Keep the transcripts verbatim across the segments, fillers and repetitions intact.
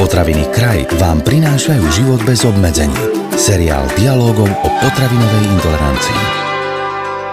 Potraviny kraj vám prinášajú život bez obmedzení. Seriál dialógov o potravinovej intolerancii.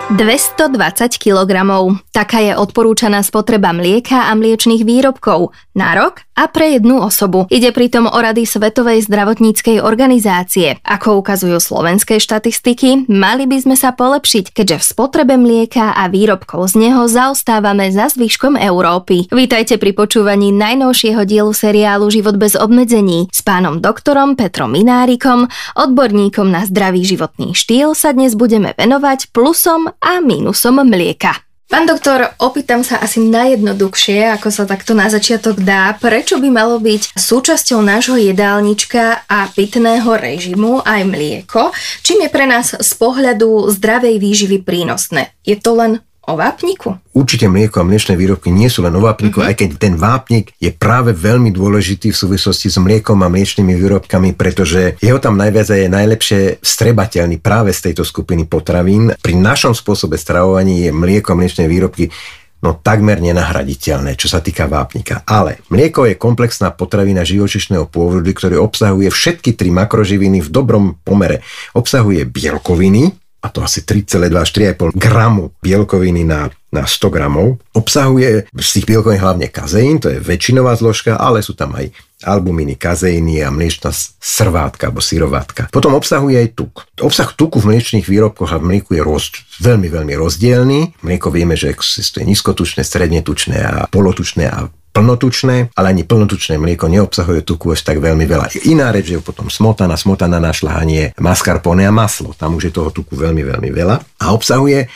dvestodvadsať kilogramov. Taká je odporúčaná spotreba mlieka a mliečnych výrobkov na rok a pre jednu osobu. Ide pritom o rady Svetovej zdravotníckej organizácie. Ako ukazujú slovenské štatistiky, mali by sme sa polepšiť, keďže v spotrebe mlieka a výrobkov z neho zaostávame za zvyškom Európy. Vítajte pri počúvaní najnovšieho dielu seriálu Život bez obmedzení. S pánom doktorom Petrom Minárikom, odborníkom na zdravý životný štýl, sa dnes budeme venovať plusom a mínusom mlieka. Pán doktor, opýtam sa asi najjednoduchšie, ako sa takto na začiatok dá, prečo by malo byť súčasťou nášho jedálnička a pitného režimu aj mlieko, čím je pre nás z pohľadu zdravej výživy prínosné. Je to len o vápniku? Určite mlieko a mliečne výrobky nie sú len o vápniku, mm-hmm. aj keď ten vápnik je práve veľmi dôležitý v súvislosti s mliekom a mliečnými výrobkami, pretože jeho tam najviac je najlepšie vstrebateľný práve z tejto skupiny potravín. Pri našom spôsobe stravovania je mlieko a mliečne výrobky no takmer nenahraditeľné, čo sa týka vápnika. Ale mlieko je komplexná potravina živočíšneho pôvodu, ktorý obsahuje všetky tri makroživiny v dobrom pomere. Obsahuje bielkoviny, a to asi tri celé dva až tri celé päť gramu bielkoviny na, na sto gramov. Obsahuje z tých bielkovín hlavne kazeín, to je väčšinová zložka, ale sú tam aj albuminy, kazeíny a mliečna srvátka alebo syrovátka. Potom obsahuje aj tuk. Obsah tuku v mliečných výrobkoch a v mlieku je roz, veľmi, veľmi rozdielný. Mlieko vieme, že existuje nízkotučné, strednetučné a polotučné a plnotučné, ale ani plnotučné mlieko neobsahuje tuku až tak veľmi veľa. Iná reč je potom smotana, smotana na šľahanie, mascarpone a maslo. Tam už je toho tuku veľmi, veľmi veľa. A obsahuje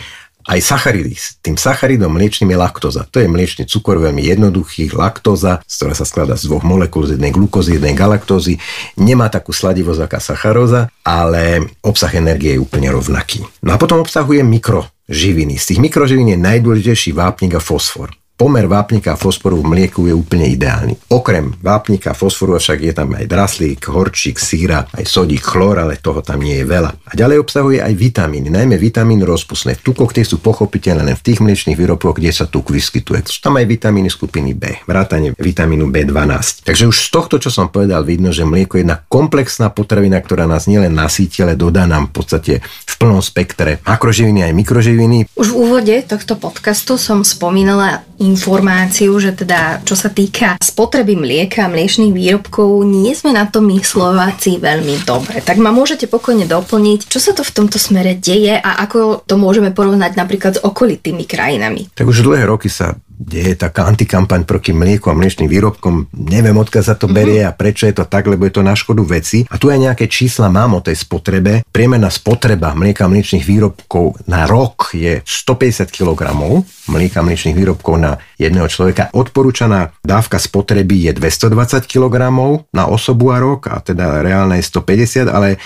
aj sacharidy. Tým sacharidom mliečným je laktóza. To je mliečný cukor, veľmi jednoduchý, laktóza, ktorá sa skladá z dvoch molekúl, z jednej glukózy, jednej galaktózy. Nemá takú sladivosť ako sacharóza, ale obsah energie je úplne rovnaký. No a potom obsahuje mikroživiny. Z tých mikroživín je najdôležitejší vápnik a fosfor. Pomer vápnika a fosforu v mlieku je úplne ideálny. Okrem vápnika a fosforu však je tam aj draslík, horčík, síra, aj sodík, chlór, ale toho tam nie je veľa. A ďalej obsahuje aj vitamíny, najmä vitamíny rozpustné. V tukoch tie sú pochopiteľné len v tých mliečných výrobkoch, kde sa tuk vyskytuje. Sú tam aj vitamíny skupiny B, vrátane vitamínu bé dvanásť. Takže už z tohto, čo som povedal, vidno, že mlieko je jedna komplexná potravina, ktorá nás nielen nasýti, ale dodá nám v podstate v plnom spektre makroživiny aj mikroživiny. Už v úvode tohto podcastu som spomínala informáciu, že teda čo sa týka spotreby mlieka a mliečných výrobkov, nie sme na to my Slováci veľmi dobre. Tak ma môžete pokojne doplniť, čo sa to v tomto smere deje a ako to môžeme porovnať napríklad s okolitými krajinami. Tak už dlhé roky sa deje taká antikampaň proti mlieku a mliečným výrobkom. Neviem, odkiaľ sa to berie a prečo je to tak, lebo je to na škodu veci. A tu aj nejaké čísla mám o tej spotrebe. Priemerná spotreba mlieka a mliečných výrobkov na rok je stopäťdesiat kilogramov. Mlieka a mliečných výrobkov na jedného človeka. Odporúčaná dávka spotreby je dvestodvadsať kilogramov na osobu a rok, a teda reálne je stopäťdesiat, ale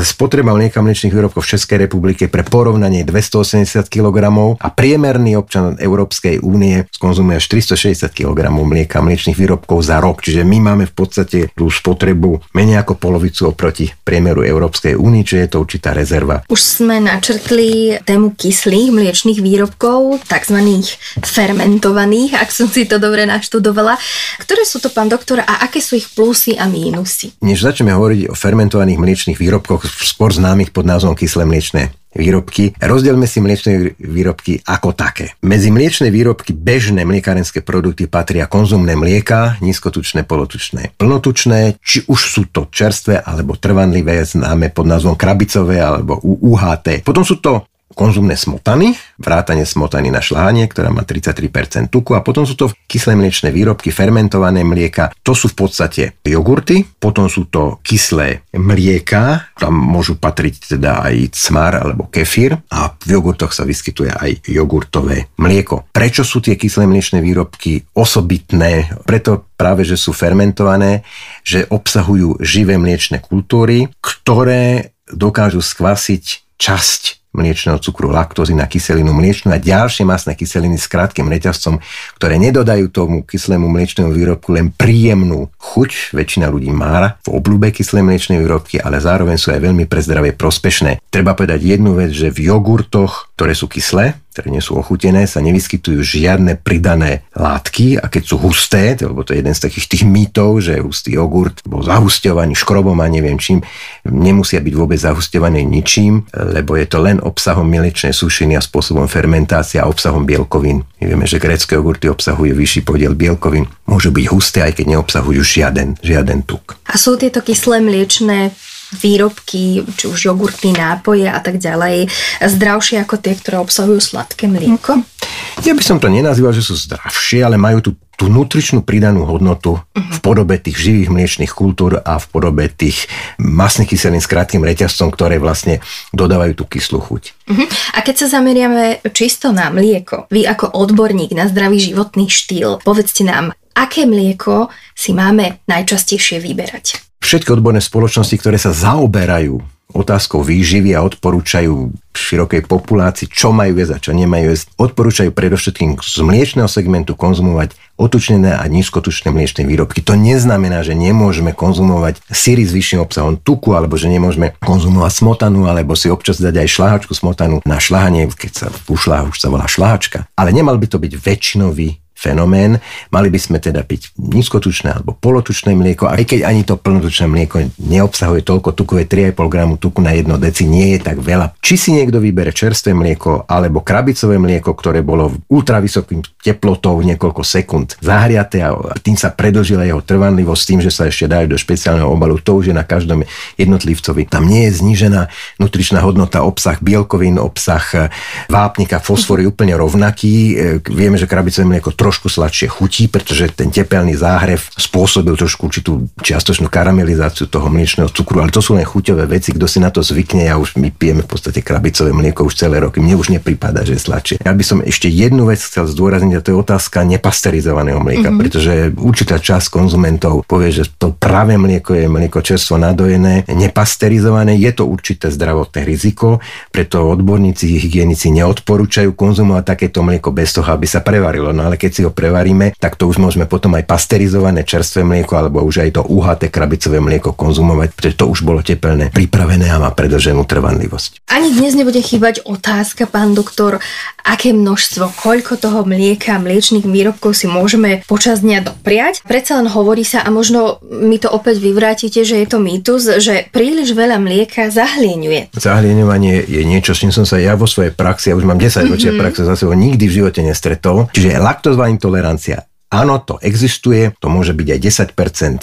spotreba mlieka a mliečných výrobkov v Českej republike pre porovnanie dvestoosemdesiat kilogramov a priemerný občan Európskej únie skonzumuje až tristošesťdesiat kilogramov mlieka a mliečných výrobkov za rok. Čiže my máme v podstate tú spotrebu menej ako polovicu oproti priemeru Európskej únie, čiže je to určitá rezerva. Už sme načrtli tému kyslých mliečných výrobkov, takzvaných fermentovaných, ak som si to dobre naštudovala. Ktoré sú to, pán doktor, a aké sú ich plusy a mínusy? Než začneme hovoriť o fermentovaných mliečných výrobkoch, skôr známych pod názvom kyslé mliečné výrobky. Rozdielme si mliečne výrobky ako také. Medzi mliečne výrobky bežné mliekárenské produkty patria konzumné mlieka, nízkotučné, polotučné, plnotučné, či už sú to čerstvé alebo trvanlivé, známe pod názvom krabicové alebo U H T. Potom sú to konzumné smotany, vrátane smotany na šľahanie, ktorá má tridsaťtri percent tuku, a potom sú to kyslé mliečne výrobky, fermentované mlieka, to sú v podstate jogurty, potom sú to kyslé mlieka, tam môžu patriť teda aj cmar alebo kefír, a v jogurtoch sa vyskytuje aj jogurtové mlieko. Prečo sú tie kyslé mliečne výrobky osobitné? Preto práve, že sú fermentované, že obsahujú živé mliečne kultúry, ktoré dokážu skvasiť časť mliečného cukru, laktózy na kyselinu mliečnú a ďalšie masné kyseliny s krátkym reťazcom, ktoré nedodajú tomu kyslému mliečnému výrobku len príjemnú chuť. Väčšina ľudí má v obľúbe kyslé mliečné výrobky, ale zároveň sú aj veľmi pre zdravie prospešné. Treba povedať jednu vec, že v jogurtoch, ktoré sú kyslé, ktoré nie sú ochutené, sa nevyskytujú žiadne pridané látky a keď sú husté, lebo to je jeden z takých tých mýtov, že hustý jogurt bol zahusťovaný škrobom a neviem čím, nemusia byť vôbec zahusťované ničím, lebo je to len obsahom mliečnej sušiny a spôsobom fermentácie a obsahom bielkovín. My vieme, že grécke jogurty obsahujú vyšší podiel bielkovín, môžu byť husté, aj keď neobsahujú žiaden, žiaden tuk. A sú tieto kyslé mliečné výrobky, či už jogurty, nápoje a tak ďalej, zdravšie ako tie, ktoré obsahujú sladké mlieko? Ja by som to nenazýval, že sú zdravšie, ale majú tu tú nutričnú pridanú hodnotu v podobe tých živých mliečných kultúr a v podobe tých masných kyselín s krátkym reťazcom, ktoré vlastne dodávajú tú kyslú chuť. Uh-huh. A keď sa zameriame čisto na mlieko, vy ako odborník na zdravý životný štýl, povedzte nám, aké mlieko si máme najčastejšie vyberať? Všetky odborné spoločnosti, ktoré sa zaoberajú otázkou výživy a odporúčajú širokej populácii, čo majú jesť a čo nemajú jesť, odporúčajú predovšetkým z mliečneho segmentu konzumovať otučnené a nízkotučné mliečne výrobky. To neznamená, že nemôžeme konzumovať syry s vyšším obsahom tuku, alebo že nemôžeme konzumovať smotanu, alebo si občas dať aj šláhačku smotanu na šľahanie, keď sa ušľahá, už sa volá šľahačka. Ale nemal by to byť väčšinový fenomén. Mali by sme teda piť nízkotučné alebo polotučné mlieko, aj keď ani to plnotučné mlieko neobsahuje toľko tukové, tri a pol gramu tuku na jedno deci nie je tak veľa. Či si niekto vybere čerstvé mlieko alebo krabicové mlieko, ktoré bolo ultravysokým teplotou niekoľko sekúnd zahriaté a tým sa predĺžila jeho trvanlivosť tým, že sa ešte dajú do špeciálneho obalu, to už je na každom jednotlivcovi. Tam nie je znížená nutričná hodnota, obsah bielkovín, obsah vápnika, fosforu je úplne rovnaký. Vieme, že krabicové mlieko trošku sladšie chutí, pretože ten tepelný záhrev spôsobil trošku určitú čiastočnú karamelizáciu toho mliečného cukru, ale to sú len chuťové veci, kto si na to zvykne, ja už my pijeme v podstate krabicové mlieko už celé roky, mne už nepripadá, že je sladšie. Ja by som ešte jednu vec chcel zdôrazniť, a to je otázka nepasterizovaného mlieka, mm-hmm. pretože určitá časť konzumentov povie, že to pravé mlieko je mlieko čerstvo nadojené, nepasterizované, je to určité zdravotné riziko, preto odborníci, hygienici neodporúčajú konzumovať takéto mlieko bez toho, aby sa prevarilo, no ale keď si ho prevaríme, tak to už môžeme potom aj pasterizované čerstvé mlieko alebo už aj to uhaté krabicové mlieko konzumovať, pretože to už bolo tepelné, pripravené a má predĺženú trvanlivosť. Ani dnes nebude chýbať otázka, pán doktor, aké množstvo, koľko toho mlieka, mliečných výrobkov si môžeme počas dňa dopriať. Predsa len hovorí sa, a možno mi to opäť vyvrátite, že je to mýtus, že príliš veľa mlieka zahlieňuje. Zahlieňovanie je niečo, s čím som sa ja vo svojej praxi, ja už mám desaťročia mm-hmm. praxe, zase ho nikdy v živote nestretol, čiže laktózová intolerancia. Áno, to existuje, to môže byť aj desať percent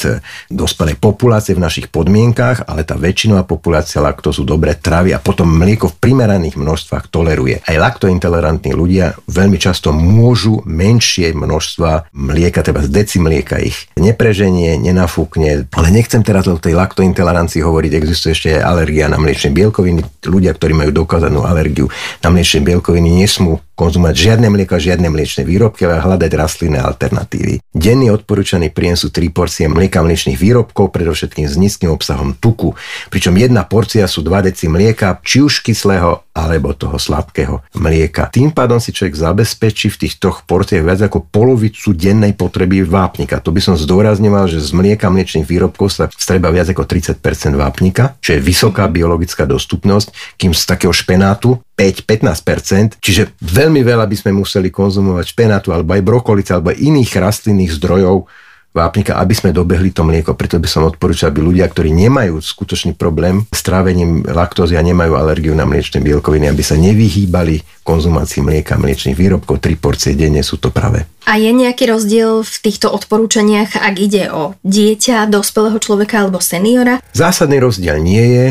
dospelej populácie v našich podmienkách, ale tá väčšinová populácia laktózu dobre trávi a potom mlieko v primeraných množstvách toleruje. Aj laktointolerantní ľudia veľmi často môžu menšie množstva mlieka, teda z deci mlieka ich nepreženie, nenafúkne. Ale nechcem teraz o tej laktointolerancii hovoriť, existuje ešte aj alergia na mliečne bielkoviny. Ľudia, ktorí majú dokázanú alergiu na mliečne bielkoviny, nesmú konzumovať žiadne mlieko, žiadne mliečne výrobky, ale hľadať rastlinné alternatívy. Denný odporúčaný príjem sú tri porcie mlieka mliečných výrobkov, predovšetkým s nízkym obsahom tuku, pričom jedna porcia sú dva deci mlieka, či už kyslého alebo toho sladkého mlieka. Tým pádom si človek zabezpečí v týchto porciách viac ako polovicu dennej potreby vápnika. To by som zdôrazňoval, že z mlieka mliečných výrobkov sa streba viac ako tridsať percent vápnika, čo je vysoká biologická dostupnosť, kým z takého špenátu päť až pätnásť percent, čiže veľmi veľa by sme museli konzumovať špenátu alebo aj brokolice alebo aj iných rastlinných zdrojov vápnika, aby sme dobehli to mlieko. Preto by som odporúčal, aby ľudia, ktorí nemajú skutočný problém s trávením laktózy a nemajú alergiu na mliečne bielkoviny, aby sa nevyhýbali konzumácii mlieka, mliečných výrobkov, tri porcie denne sú to pravé. A je nejaký rozdiel v týchto odporúčaniach, ak ide o dieťa, dospelého človeka alebo seniora? Zásadný rozdiel nie je.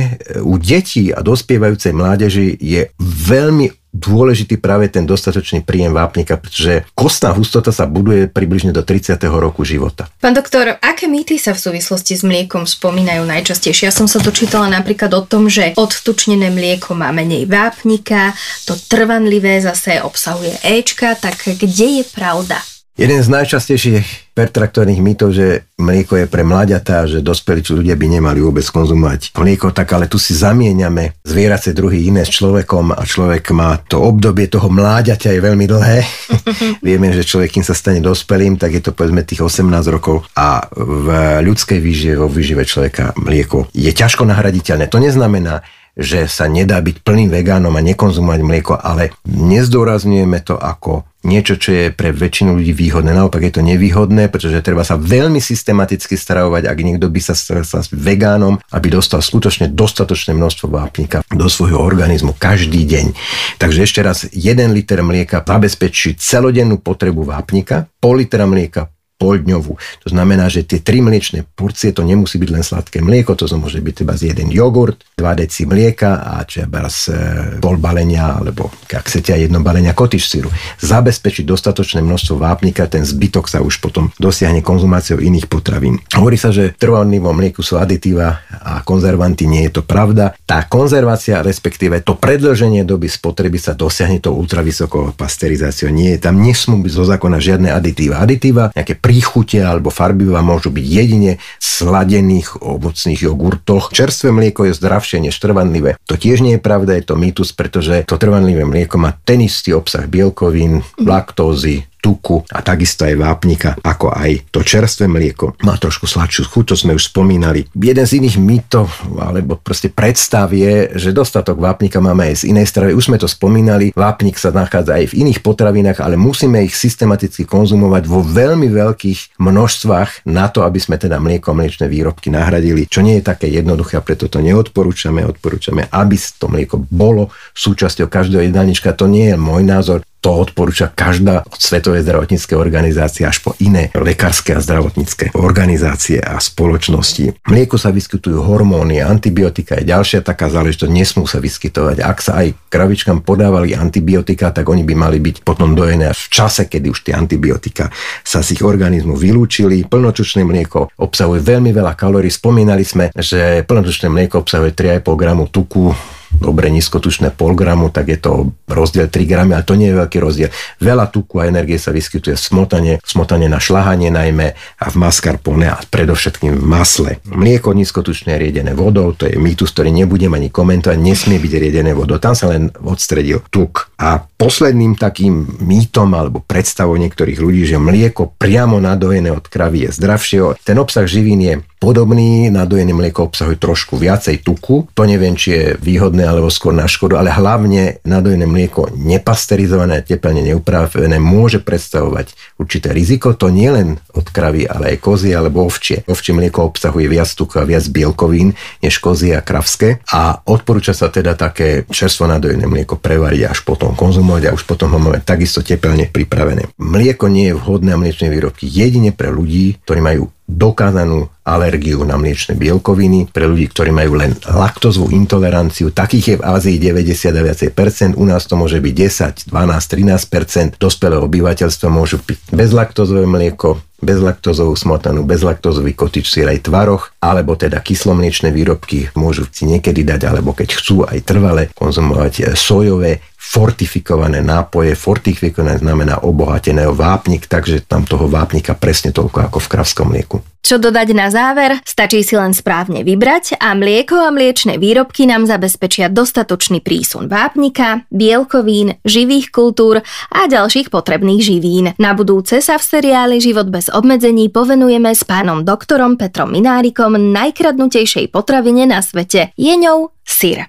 U detí a dospievajúcej mládeži je veľmi dôležitý práve ten dostatočný príjem vápnika, pretože kostná hustota sa buduje približne do tridsiateho roku života. Pán doktor, aké mýty sa v súvislosti s mliekom spomínajú najčastejšie? Ja som sa dočítala napríklad o tom, že odtučnené mlieko má menej vápnika, to trvanlivé zase obsahuje Ečka, tak kde je pravda? Jeden z najčastejších pertraktórnych mýtov, že mlieko je pre mláďatá, že dospelí ľudia by nemali vôbec konzumovať mlieko, tak ale tu si zamieňame zvieracie druhy iné s človekom a človek má to obdobie toho mláďaťa je veľmi dlhé. Vieme, že človek, kým sa stane dospelým, tak je to povedzme tých osemnásť rokov a v ľudskej výžive, vo výžive človeka mlieko je ťažko nahraditeľné. To neznamená, že sa nedá byť plným vegánom a nekonzumovať mlieko, ale nezdôrazňujeme to ako niečo, čo je pre väčšinu ľudí výhodné. Naopak je to nevýhodné, pretože treba sa veľmi systematicky starovať, ak niekto by sa stal vegánom, aby dostal skutočne dostatočné množstvo vápnika do svojho organizmu každý deň. Takže ešte raz, jeden liter mlieka zabezpečí celodennú potrebu vápnika, pol litra mlieka poldňovú. To znamená, že tie tri mliečne porcie, to nemusí byť len sladké mlieko, to môže byť teda z jeden jogurt, dva deci mlieka a treba z pol balenia, alebo ak chcete aj jedno balenia cottage syru. Zabezpečiť dostatočné množstvo vápnika, ten zbytok sa už potom dosiahne konzumáciou iných potravín. Hovorí sa, že v trvanlivom mlieku sú aditíva a konzervanty, nie je to pravda. Tá konzervácia, respektíve to predĺženie doby spotreby sa dosiahne tou ultravysokou pasterizáciou. Nie, tam nesmú byť zo zákona žiadne aditíva. Aditíva, nejaké príchutia alebo farbivá môžu byť jedine v sladených ovocných jogurtoch. Čerstvé mlieko je zdravšie než trvanlivé. To tiež nie je pravda, je to mýtus, pretože to trvanlivé mlieko má ten istý obsah bielkovín, laktózy, tuku a takisto aj vápnika, ako aj to čerstvé mlieko. Má trošku sladšiu chuť, to sme už spomínali. Jeden z iných mýtov, alebo proste predstav je, že dostatok vápnika máme aj z inej strave. Už sme to spomínali, vápnik sa nachádza aj v iných potravinách, ale musíme ich systematicky konzumovať vo veľmi veľkých množstvách na to, aby sme teda mlieko a mliečne výrobky nahradili, čo nie je také jednoduché a preto to neodporúčame. Odporúčame, aby to mlieko bolo súčasťou každého jedálnička. To nie je môj názor. To odporúča každá od Svetovej zdravotníckej organizácie až po iné lekárske a zdravotnícke organizácie a spoločnosti. Mlieku sa vyskytujú hormóny, antibiotika je ďalšia taká záležitosť, nesmú sa vyskytovať. Ak sa aj kravičkám podávali antibiotika, tak oni by mali byť potom dojené v čase, kedy už tie antibiotika sa z ich organizmu vylúčili. Plnotučné mlieko obsahuje veľmi veľa kalórií. Spomínali sme, že plnotučné mlieko obsahuje tri a pol gramu tuku, dobre nízkotučné pol gramu, tak je to rozdiel tri gramy, ale to nie je veľký rozdiel. Veľa tuku a energie sa vyskytuje v smotane, v smotane na šľahanie najmä a v mascarpone a predovšetkým v masle. Mlieko nízkotučné je riedené vodou, to je mýtus, ktorý nebudem ani komentovať, nesmie byť riedené vodou, tam sa len odstredil tuk. A posledným takým mýtom alebo predstavou niektorých ľudí, že mlieko priamo nadojené od kravy je zdravšie. Ten obsah živín je podobný, nadojené mlieko obsahuje trošku viacej tuku, to neviem, či je výhodné alebo skôr na škodu, ale hlavne nadojené mlieko nepasterizované, teplne neupravené môže predstavovať určité riziko, to nie len od kravy, ale aj kozie alebo ovčie. Ovčie mlieko obsahuje viac tuku a viac bielkovín než kozie a kravské a odporúča sa teda také čerstvo nadojené mlieko prevariť až potom konzumovať a už potom ho máme takisto teplne pripravené. Mlieko nie je vhodné na mliečne výrobky jedine pre ľudí, ktorí majú dokázanú alergiu na mliečne bielkoviny. Pre ľudí, ktorí majú len laktózovú intoleranciu, takých je v Ázii deväťdesiatdeväť percent, u nás to môže byť desať, dvanásť, trinásť percent. Dospelé obyvateľstvo môžu piť bezlaktózové mlieko, bezlaktózovú smotanu, bezlaktózový cottage syr aj tvaroh, alebo teda kyslomliečne výrobky môžu si niekedy dať, alebo keď chcú aj trvale konzumovať sojové fortifikované nápoje. Fortifikované znamená obohatené o vápnik, takže tam toho vápnika presne toľko ako v kravskom mlieku. Čo dodať na záver? Stačí si len správne vybrať a mlieko a mliečne výrobky nám zabezpečia dostatočný prísun vápnika, bielkovín, živých kultúr a ďalších potrebných živín. Na budúce sa v seriáli Život bez obmedzení povenujeme s pánom doktorom Petrom Minárikom najkradnutejšej potravine na svete. Je ňou syr.